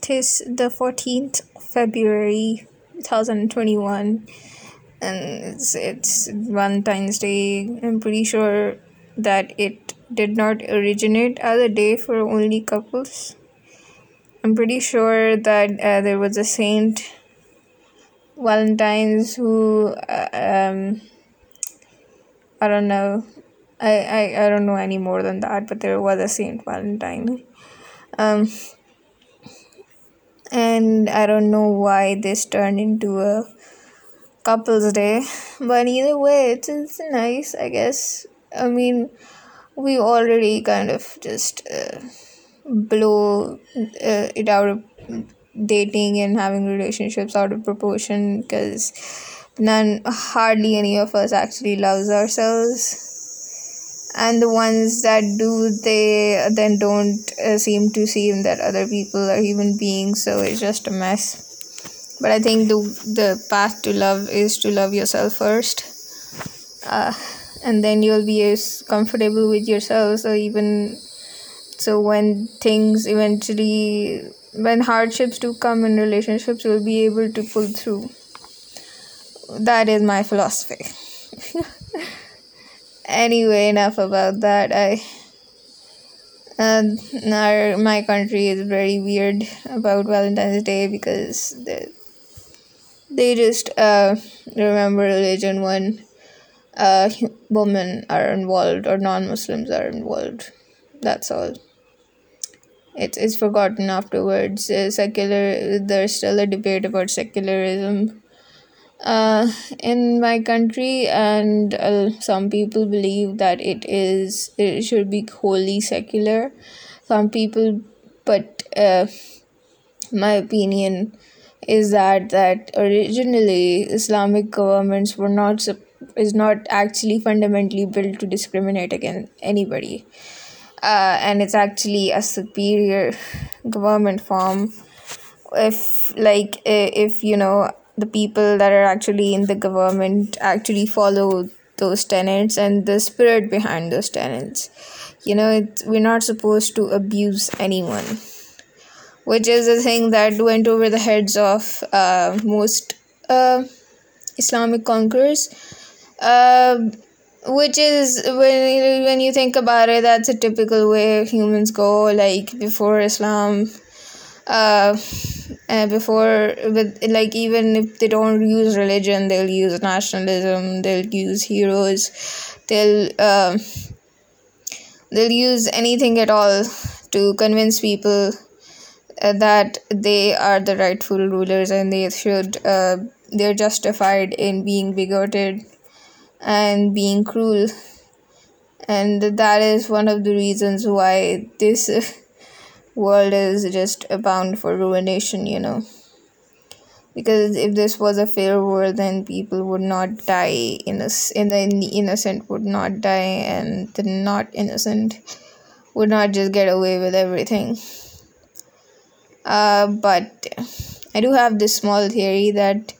Tis the 14th of February 2021, and it's Valentine's Day. I'm pretty sure that it did not originate as a day for only couples. I'm pretty sure that there was a saint, Valentine's, who I don't know. I don't know any more than that, but there was a Saint Valentine. And I don't know why this turned into a couple's day. But either way, it's nice, I guess. I mean, we already kind of just blow it out of dating and having relationships out of proportion, because hardly any of us actually loves ourselves. And the ones that do, they then don't seem to see that other people are human beings, so it's just a mess. But I think the path to love is to love yourself first, and then you'll be as comfortable with yourself. So when hardships do come in relationships, you'll be able to pull through. That is my philosophy. Anyway, enough about that. My country is very weird about Valentine's Day, because they just remember religion when women are involved or non-Muslims are involved. That's all. It's forgotten afterwards. There's still a debate about secularism in my country, and some people believe that it should be wholly secular, but my opinion is that originally Islamic governments is not actually fundamentally built to discriminate against anybody, and it's actually a superior government form if the people that are actually in the government actually follow those tenets and the spirit behind those tenets. We're not supposed to abuse anyone, which is a thing that went over the heads of most Islamic conquerors, which is, when you think about it, that's a typical way humans go. Before Islam, even if they don't use religion, they'll use nationalism, they'll use heroes, they'll use anything at all to convince people that they are the rightful rulers and they're justified in being bigoted and being cruel. And that is one of the reasons why this world is just bound for ruination, because if this was a fair world, then people would not die, the innocent would not die, and the not innocent would not just get away with everything. But I do have this small theory that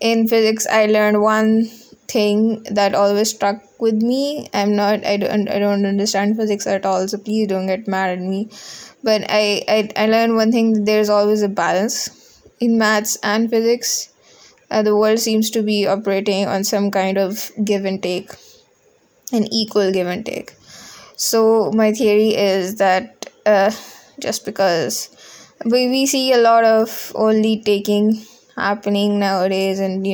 in physics I learned one thing that always struck with me. I don't understand physics at all, so please don't get mad at me, but I learned one thing, that there's always a balance in maths and physics. The world seems to be operating on some kind of give and take, an equal give and take. So my theory is that just because we see a lot of only taking happening nowadays, and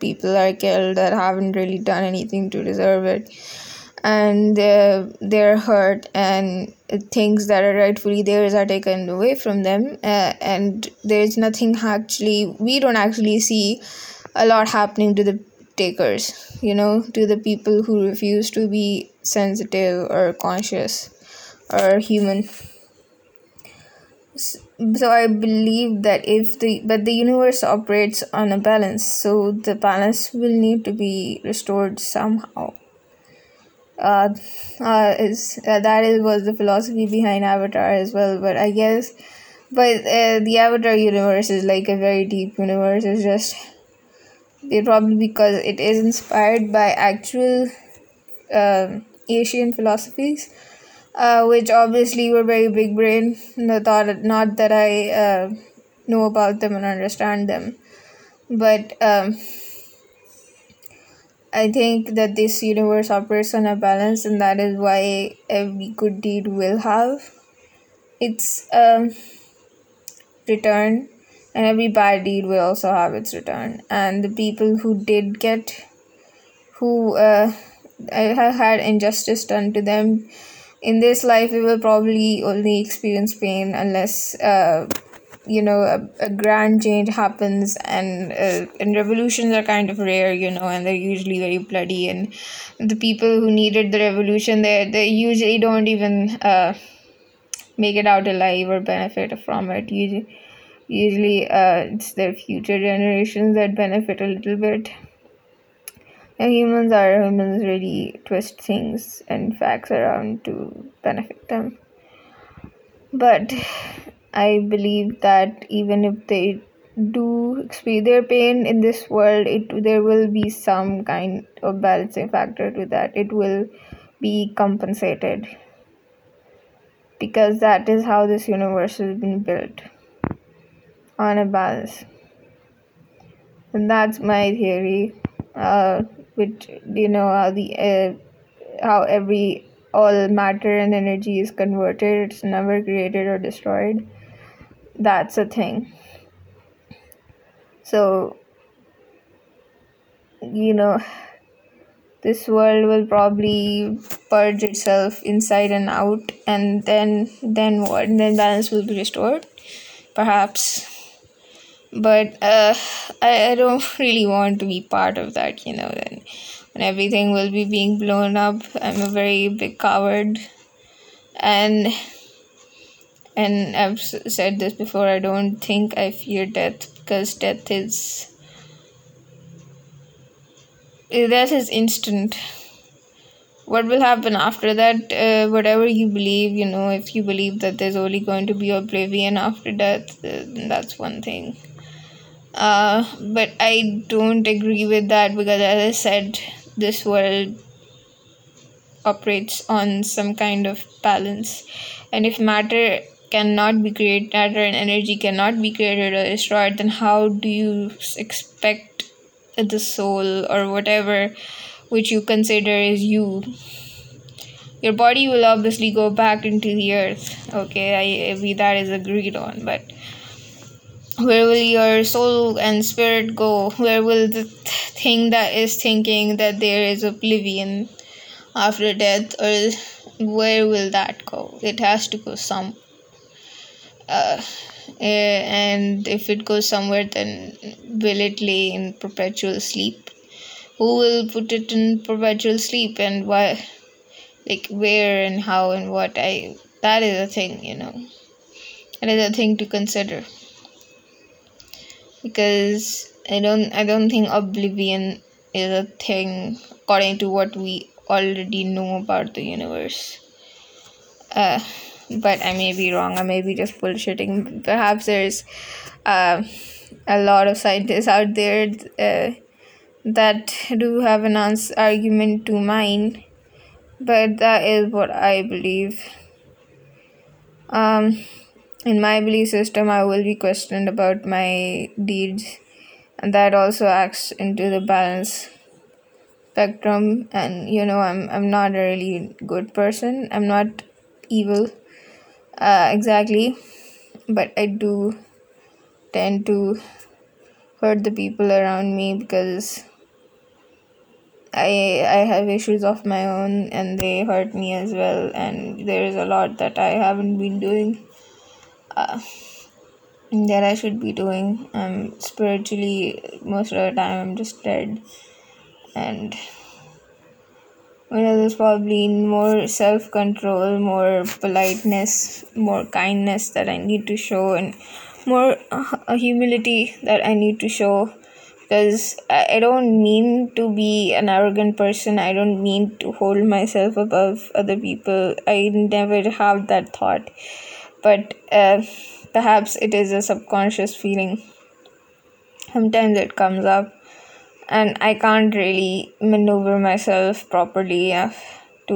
people are killed that haven't really done anything to deserve it, and they're hurt, and things that are rightfully theirs are taken away from them, and there's nothing we don't actually see a lot happening to the takers, to the people who refuse to be sensitive or conscious or human. So I believe that the universe operates on a balance, so the balance will need to be restored somehow. That was the philosophy behind Avatar as well. But I guess, the Avatar universe is like a very deep universe. It's just, it probably because it is inspired by actual Asian philosophies, which obviously were very big brain. Not that I know about them and understand them, but I think that this universe operates on a balance, and that is why every good deed will have its return, and every bad deed will also have its return. And the people who had injustice done to them in this life, we will probably only experience pain unless a grand change happens, and revolutions are kind of rare, and they're usually very bloody, and the people who needed the revolution, they usually don't even make it out alive or benefit from it. Usually, it's their future generations that benefit a little bit. And humans really twist things and facts around to benefit them. But I believe that even if they do experience their pain in this world, there will be some kind of balancing factor to that. It will be compensated, because that is how this universe has been built, on a balance. And that's my theory, which how every all matter and energy is converted. It's never created or destroyed. That's a thing. So you know this world will probably purge itself inside and out, and then what? And then balance will be restored, perhaps. But I don't really want to be part of that, then when everything will be being blown up. I'm a very big coward, and I've said this before. I don't think I fear death, because death is instant. What will happen after that, whatever you believe, if you believe that there's only going to be oblivion after death, then that's one thing. But I don't agree with that, because as I said, this world operates on some kind of balance, and if matter cannot be created, matter and energy cannot be created or destroyed, then how do you expect the soul, or whatever which you consider is you? Your body will obviously go back into the earth. Okay, that is agreed on, but where will your soul and spirit go? Where will the thing that is thinking that there is oblivion after death, or where will that go? It has to go some. And if it goes somewhere, then will it lay in perpetual sleep? Who will put it in perpetual sleep, and why? Like where and how and what? That is a thing, That is a thing to consider. Because I don't think oblivion is a thing according to what we already know about the universe. But I may be wrong. I may be just bullshitting. Perhaps there's a lot of scientists out there that do have an argument to mine, but that is what I believe. In my belief system, I will be questioned about my deeds, and that also acts into the balance spectrum. And I'm not a really good person. I'm not evil, exactly, but I do tend to hurt the people around me, because I have issues of my own, and they hurt me as well. And there is a lot that I haven't been doing, that I should be doing. Spiritually, most of the time I'm just dead, and there's probably more self-control, more politeness, more kindness that I need to show, and more humility that I need to show, because I don't mean to be an arrogant person. I don't mean to hold myself above other people. I never have that thought, but perhaps it is a subconscious feeling. Sometimes it comes up, and I can't really maneuver myself properly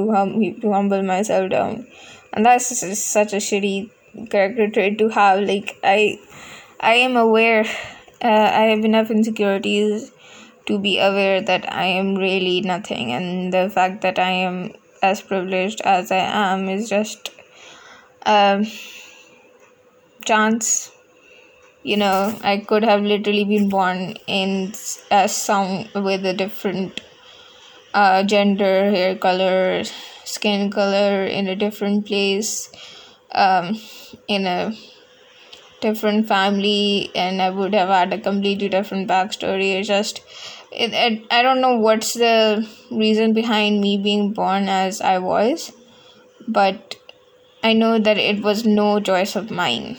to humble myself down, and that's just such a shitty character trait to have. Like I am aware. I have enough insecurities to be aware that I am really nothing, and the fact that I am as privileged as I am is just chance. I could have literally been born in as some with a different gender, hair color, skin color, in a different place, in a different family, and I would have had a completely different backstory. I don't know what's the reason behind me being born as I was, but I know that it was no choice of mine,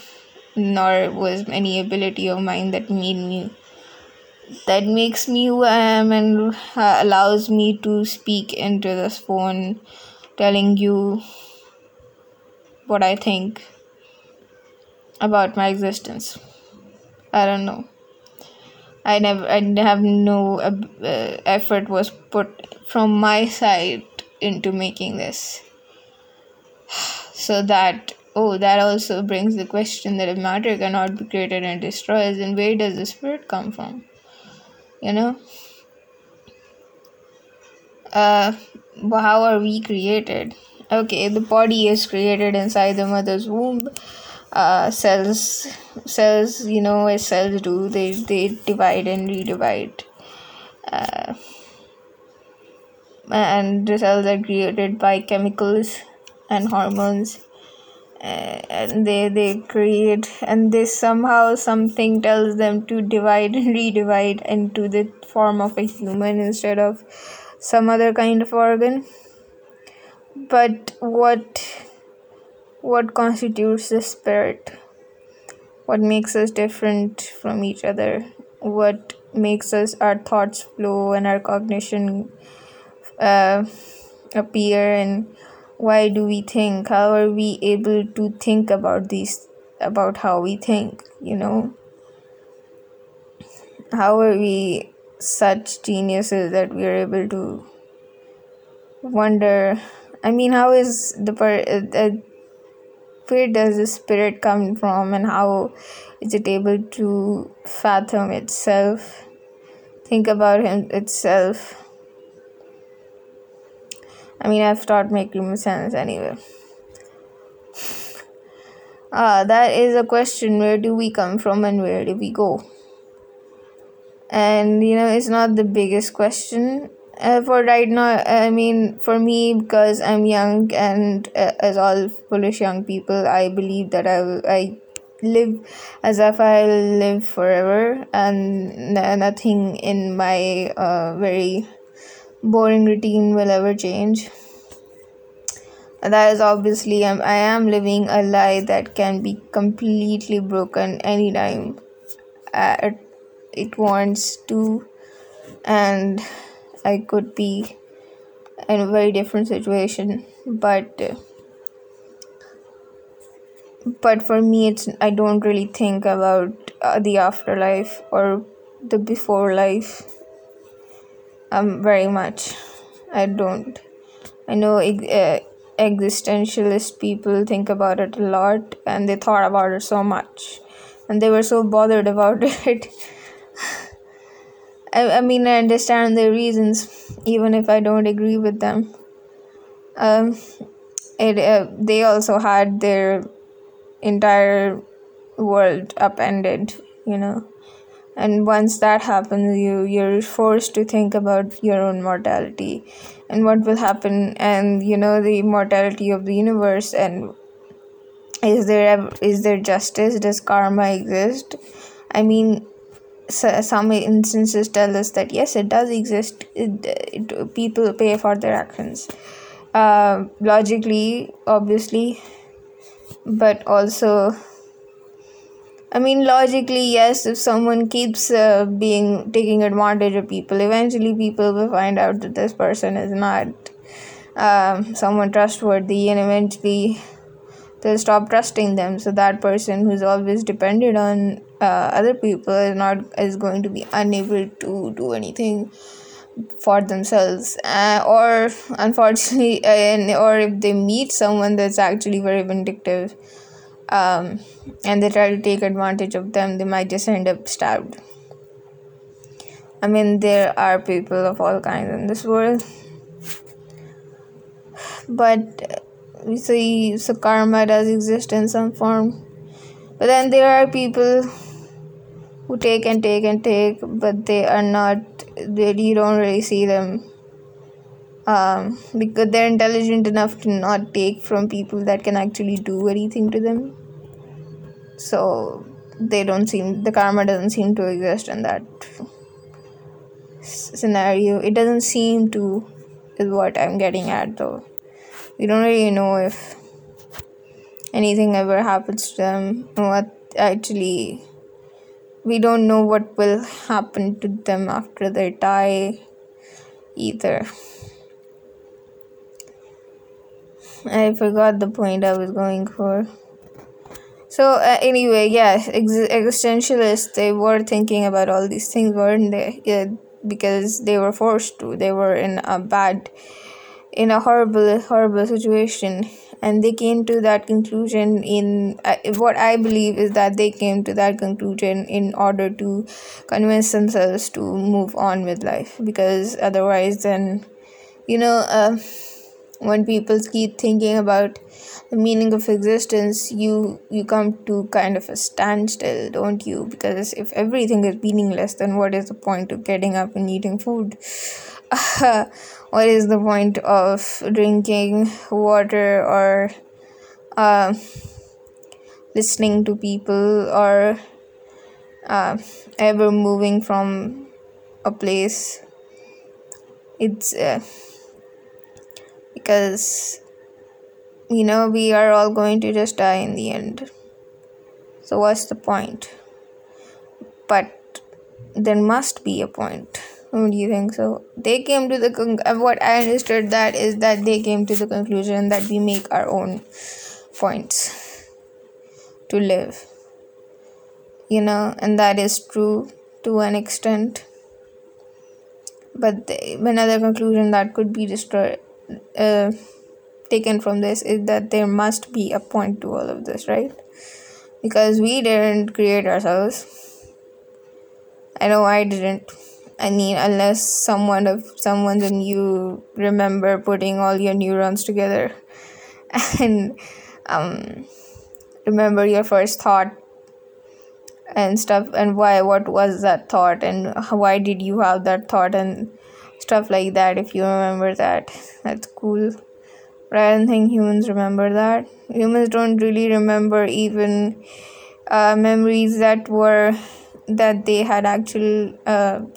nor was any ability of mine that made me. That makes me who I am, and allows me to speak into this phone, telling you what I think about my existence. I don't know. I have no effort was put from my side into making this. So that also brings the question that if matter cannot be created and destroyed, then where does the spirit come from? How are we created? Okay, the body is created inside the mother's womb. Cells, as cells do, they divide and redivide, and the cells are created by chemicals and hormones, and they create, and they somehow something tells them to divide and redivide into the form of a human instead of some other kind of organ. But what constitutes the spirit? What makes us different from each other? What makes us our thoughts flow and our cognition appear? And why do we think? How are we able to think about how we think? How are we such geniuses that we are able to wonder? How is the where does the spirit come from, and how is it able to fathom itself, think about itself? I've started making sense anyway. That is a question. Where do we come from and where do we go? And, it's not the biggest question for right now. For me, because I'm young, and as all foolish young people, I believe that I live as if I live forever, and nothing in my very boring routine will ever change. That is obviously I am living a lie that can be completely broken anytime it wants to, and I could be in a very different situation, but for me, I don't really think about the afterlife or the before life very much. I don't. I know existentialist people think about it a lot, and they thought about it so much, and they were so bothered about it. I understand their reasons, even if I don't agree with them. They also had their entire world upended, and once that happens, you're forced to think about your own mortality and what will happen, and the mortality of the universe, and is there justice? Does karma exist? Some instances tell us that yes, it does exist. People pay for their actions, logically, obviously, but also, logically, yes. If someone keeps taking advantage of people, eventually people will find out that this person is not someone trustworthy, and eventually they'll stop trusting them. So that person who's always depended on other people is going to be unable to do anything for themselves, or unfortunately, or if they meet someone that's actually very vindictive, and they try to take advantage of them, they might just end up stabbed. I mean, there are people of all kinds in this world, but we see so karma does exist in some form. But then there are people who take and take and take, but you don't really see them, because they're intelligent enough to not take from people that can actually do anything to them. So the karma doesn't seem to exist in that scenario. It doesn't seem to, is what I'm getting at, though. We don't really know if anything ever happens to them, and we don't know what will happen to them after they die either. I forgot the point I was going for. So anyway, existentialists, they were thinking about all these things, weren't they? Yeah, because they were forced to. They were in a horrible, horrible situation, and they came to that conclusion in what I believe is that they came to that conclusion in order to convince themselves to move on with life, because otherwise then, when people keep thinking about the meaning of existence, you come to kind of a standstill, don't you? Because if everything is meaningless, then what is the point of getting up and eating food? What is the point of drinking water, or listening to people, or ever moving from a place? It's because we are all going to just die in the end, so what's the point? But there must be a point. Don't you think so? They came to what I understood that is that they came to the conclusion that we make our own points to live, and that is true to an extent, but another conclusion that could be taken from this is that there must be a point to all of this, right? Because we didn't create ourselves. I know I didn't. I mean, unless someone than you remember putting all your neurons together and remember your first thought and stuff, and what was that thought, and why did you have that thought and stuff like that. If you remember that, that's cool. But I don't think humans remember that. Humans don't really remember even memories that they had actual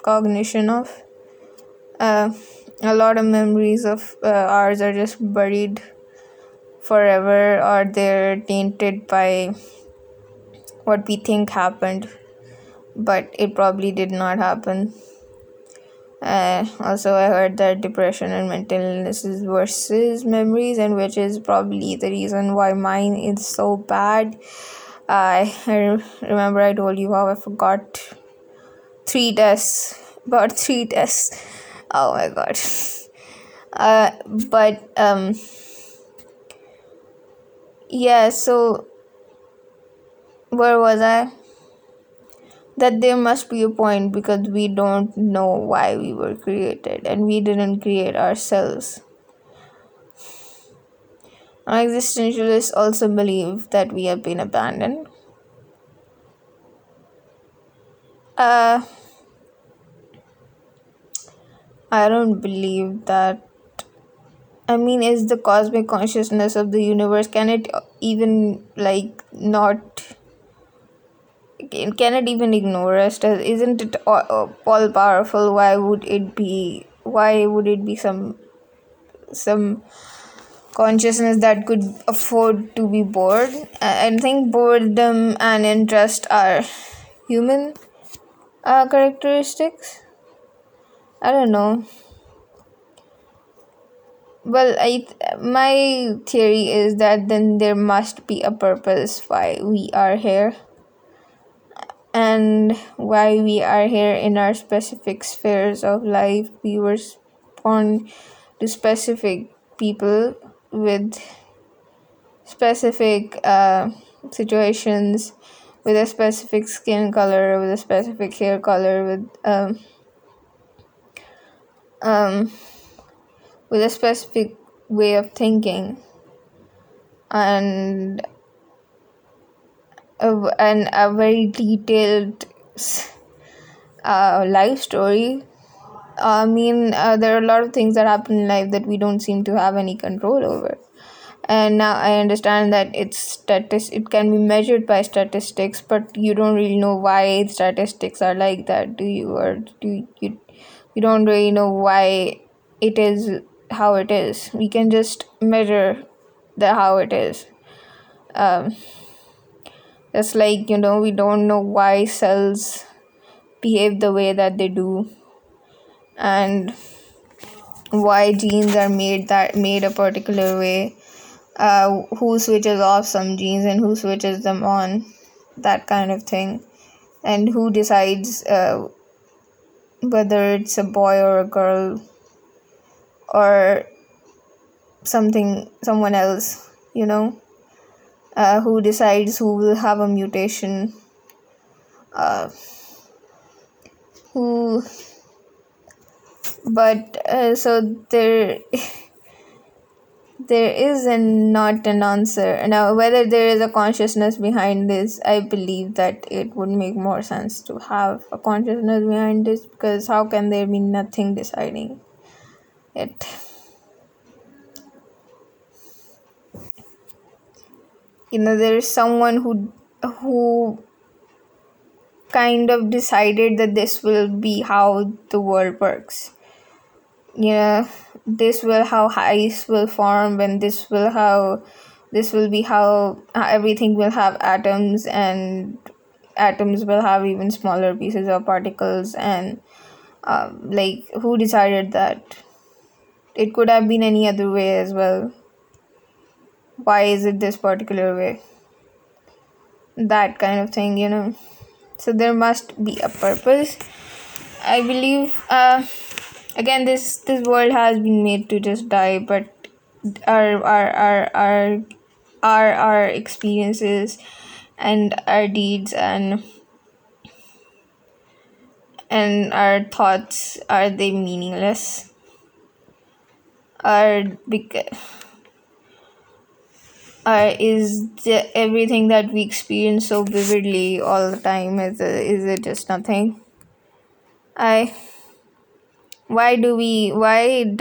cognition of. A lot of memories of ours are just buried forever, or they're tainted by what we think happened, but it probably did not happen. Also, I heard that depression and mental illness is versus memories, and which is probably the reason why mine is so bad. I remember I told you how I forgot 3 tests, about 3 tests. Oh my god. So where was I? That there must be a point, because we don't know why we were created, and we didn't create ourselves. Existentialists also believe that we have been abandoned. I don't believe that. I mean, is the cosmic consciousness of the universe, can it even ignore us? Isn't it all powerful? Why would it be some consciousness that could afford to be bored? I think boredom and interest are human characteristics. I don't know. Well, my theory is that then there must be a purpose why we are here. and why we are here in our specific spheres of life. We were born to specific people with specific situations, with a specific skin color, with a specific hair color, um, with a specific way of thinking, and a very detailed life story. There are a lot of things that happen in life that we don't seem to have any control over. And now I understand that it can be measured by statistics, but you don't really know why statistics are like that, do you? Or do you don't really know why it is how it is. We can just measure the how it is. Um, That's like, we don't know why cells behave the way that they do, and why genes are made a particular way, who switches off some genes and who switches them on, that kind of thing, and who decides whether it's a boy or a girl or someone else, who decides who will have a mutation, uh, who but so there is not an answer. Now, whether there is a consciousness behind this, I believe that it would make more sense to have a consciousness behind this, because how can there be nothing deciding it? There is someone who kind of decided that this will be how the world works. you know This will how ice will form, and this will be how everything will have atoms, and atoms will have even smaller pieces of particles, and like, who decided that? It could have been any other way as well. Why is it this particular way? That kind of thing. So there must be a purpose, I believe. Again, this world has been made to just die, but our our our our our experiences and our deeds and our thoughts, are they meaningless? Are because Is everything that we experience so vividly all the time, is it just nothing? I Why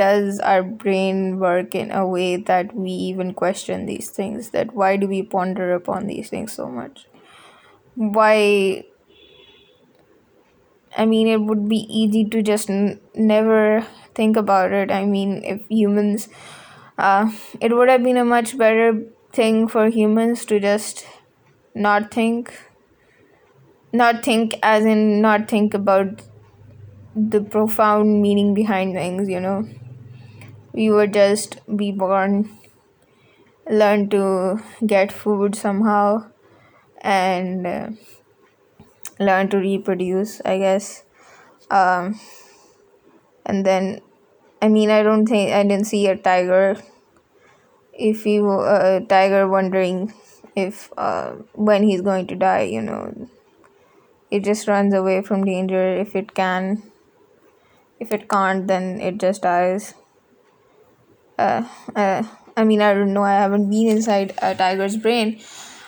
does our brain work in a way that we even question these things? That why do we ponder upon these things so much? Why? I mean, it would be easy to just never think about it. I mean, if humans it would have been a much better thing for humans to just not think, as in not think about the profound meaning behind things. We would just be born, learn to get food somehow, and learn to reproduce, I guess. Um, And then, I mean, I didn't see a tiger. If he a tiger wondering if when he's going to die. It just runs away from danger if it can. If it can't, then it just dies. uh, uh, I mean, I don't know. I haven't been inside a tiger's brain,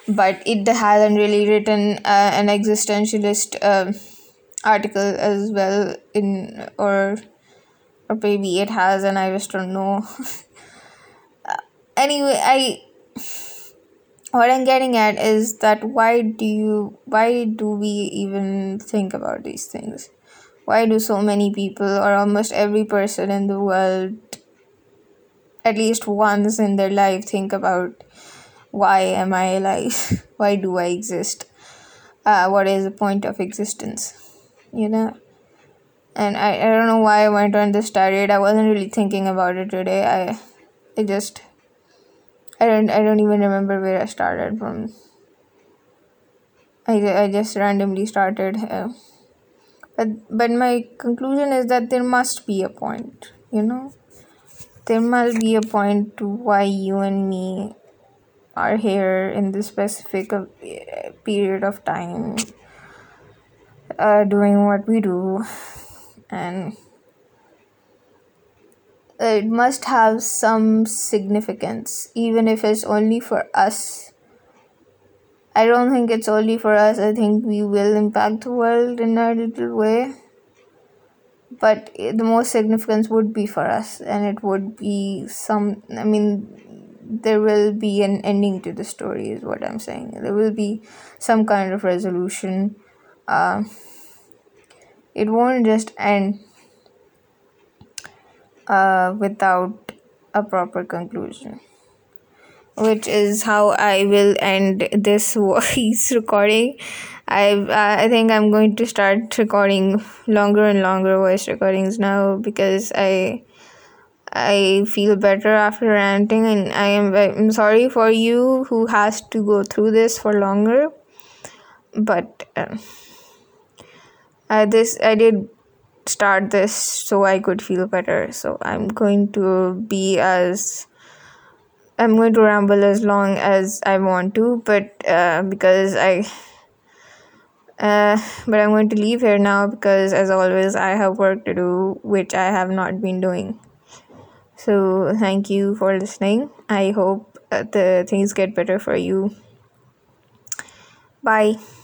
but it hasn't really written an existentialist article as well, in or maybe it has, and I just don't know. Anyway, I what I'm getting at is that why do we even think about these things? Why do so many people, or almost every person in the world, at least once in their life, think about, why am I alive? Why do I exist? What is the point of existence? You know? And I don't know why I went on this tirade. I wasn't really thinking about it today. I just I don't even remember where I started from. I just randomly started. But my conclusion is that there must be a point, There must be a point to why you and me are here in this specific period of time, doing what we do, and it must have some significance, even if it's only for us. I don't think it's only for us. I think we will impact the world in our little way, but the most significance would be for us, and it would be some. I mean, there will be an ending to the story, is what I'm saying. There will be some kind of resolution. Uh, It won't just end without a proper conclusion, which is how I will end this voice recording. I think I'm going to start recording longer and longer voice recordings now, because I feel better after ranting, and I'm sorry for you who has to go through this for longer, but I did start this so I could feel better. So I'm going to ramble as long as I want to, but but I'm going to leave here now, because as always I have work to do, which I have not been doing. So thank you for listening. I hope the things get better for you. Bye.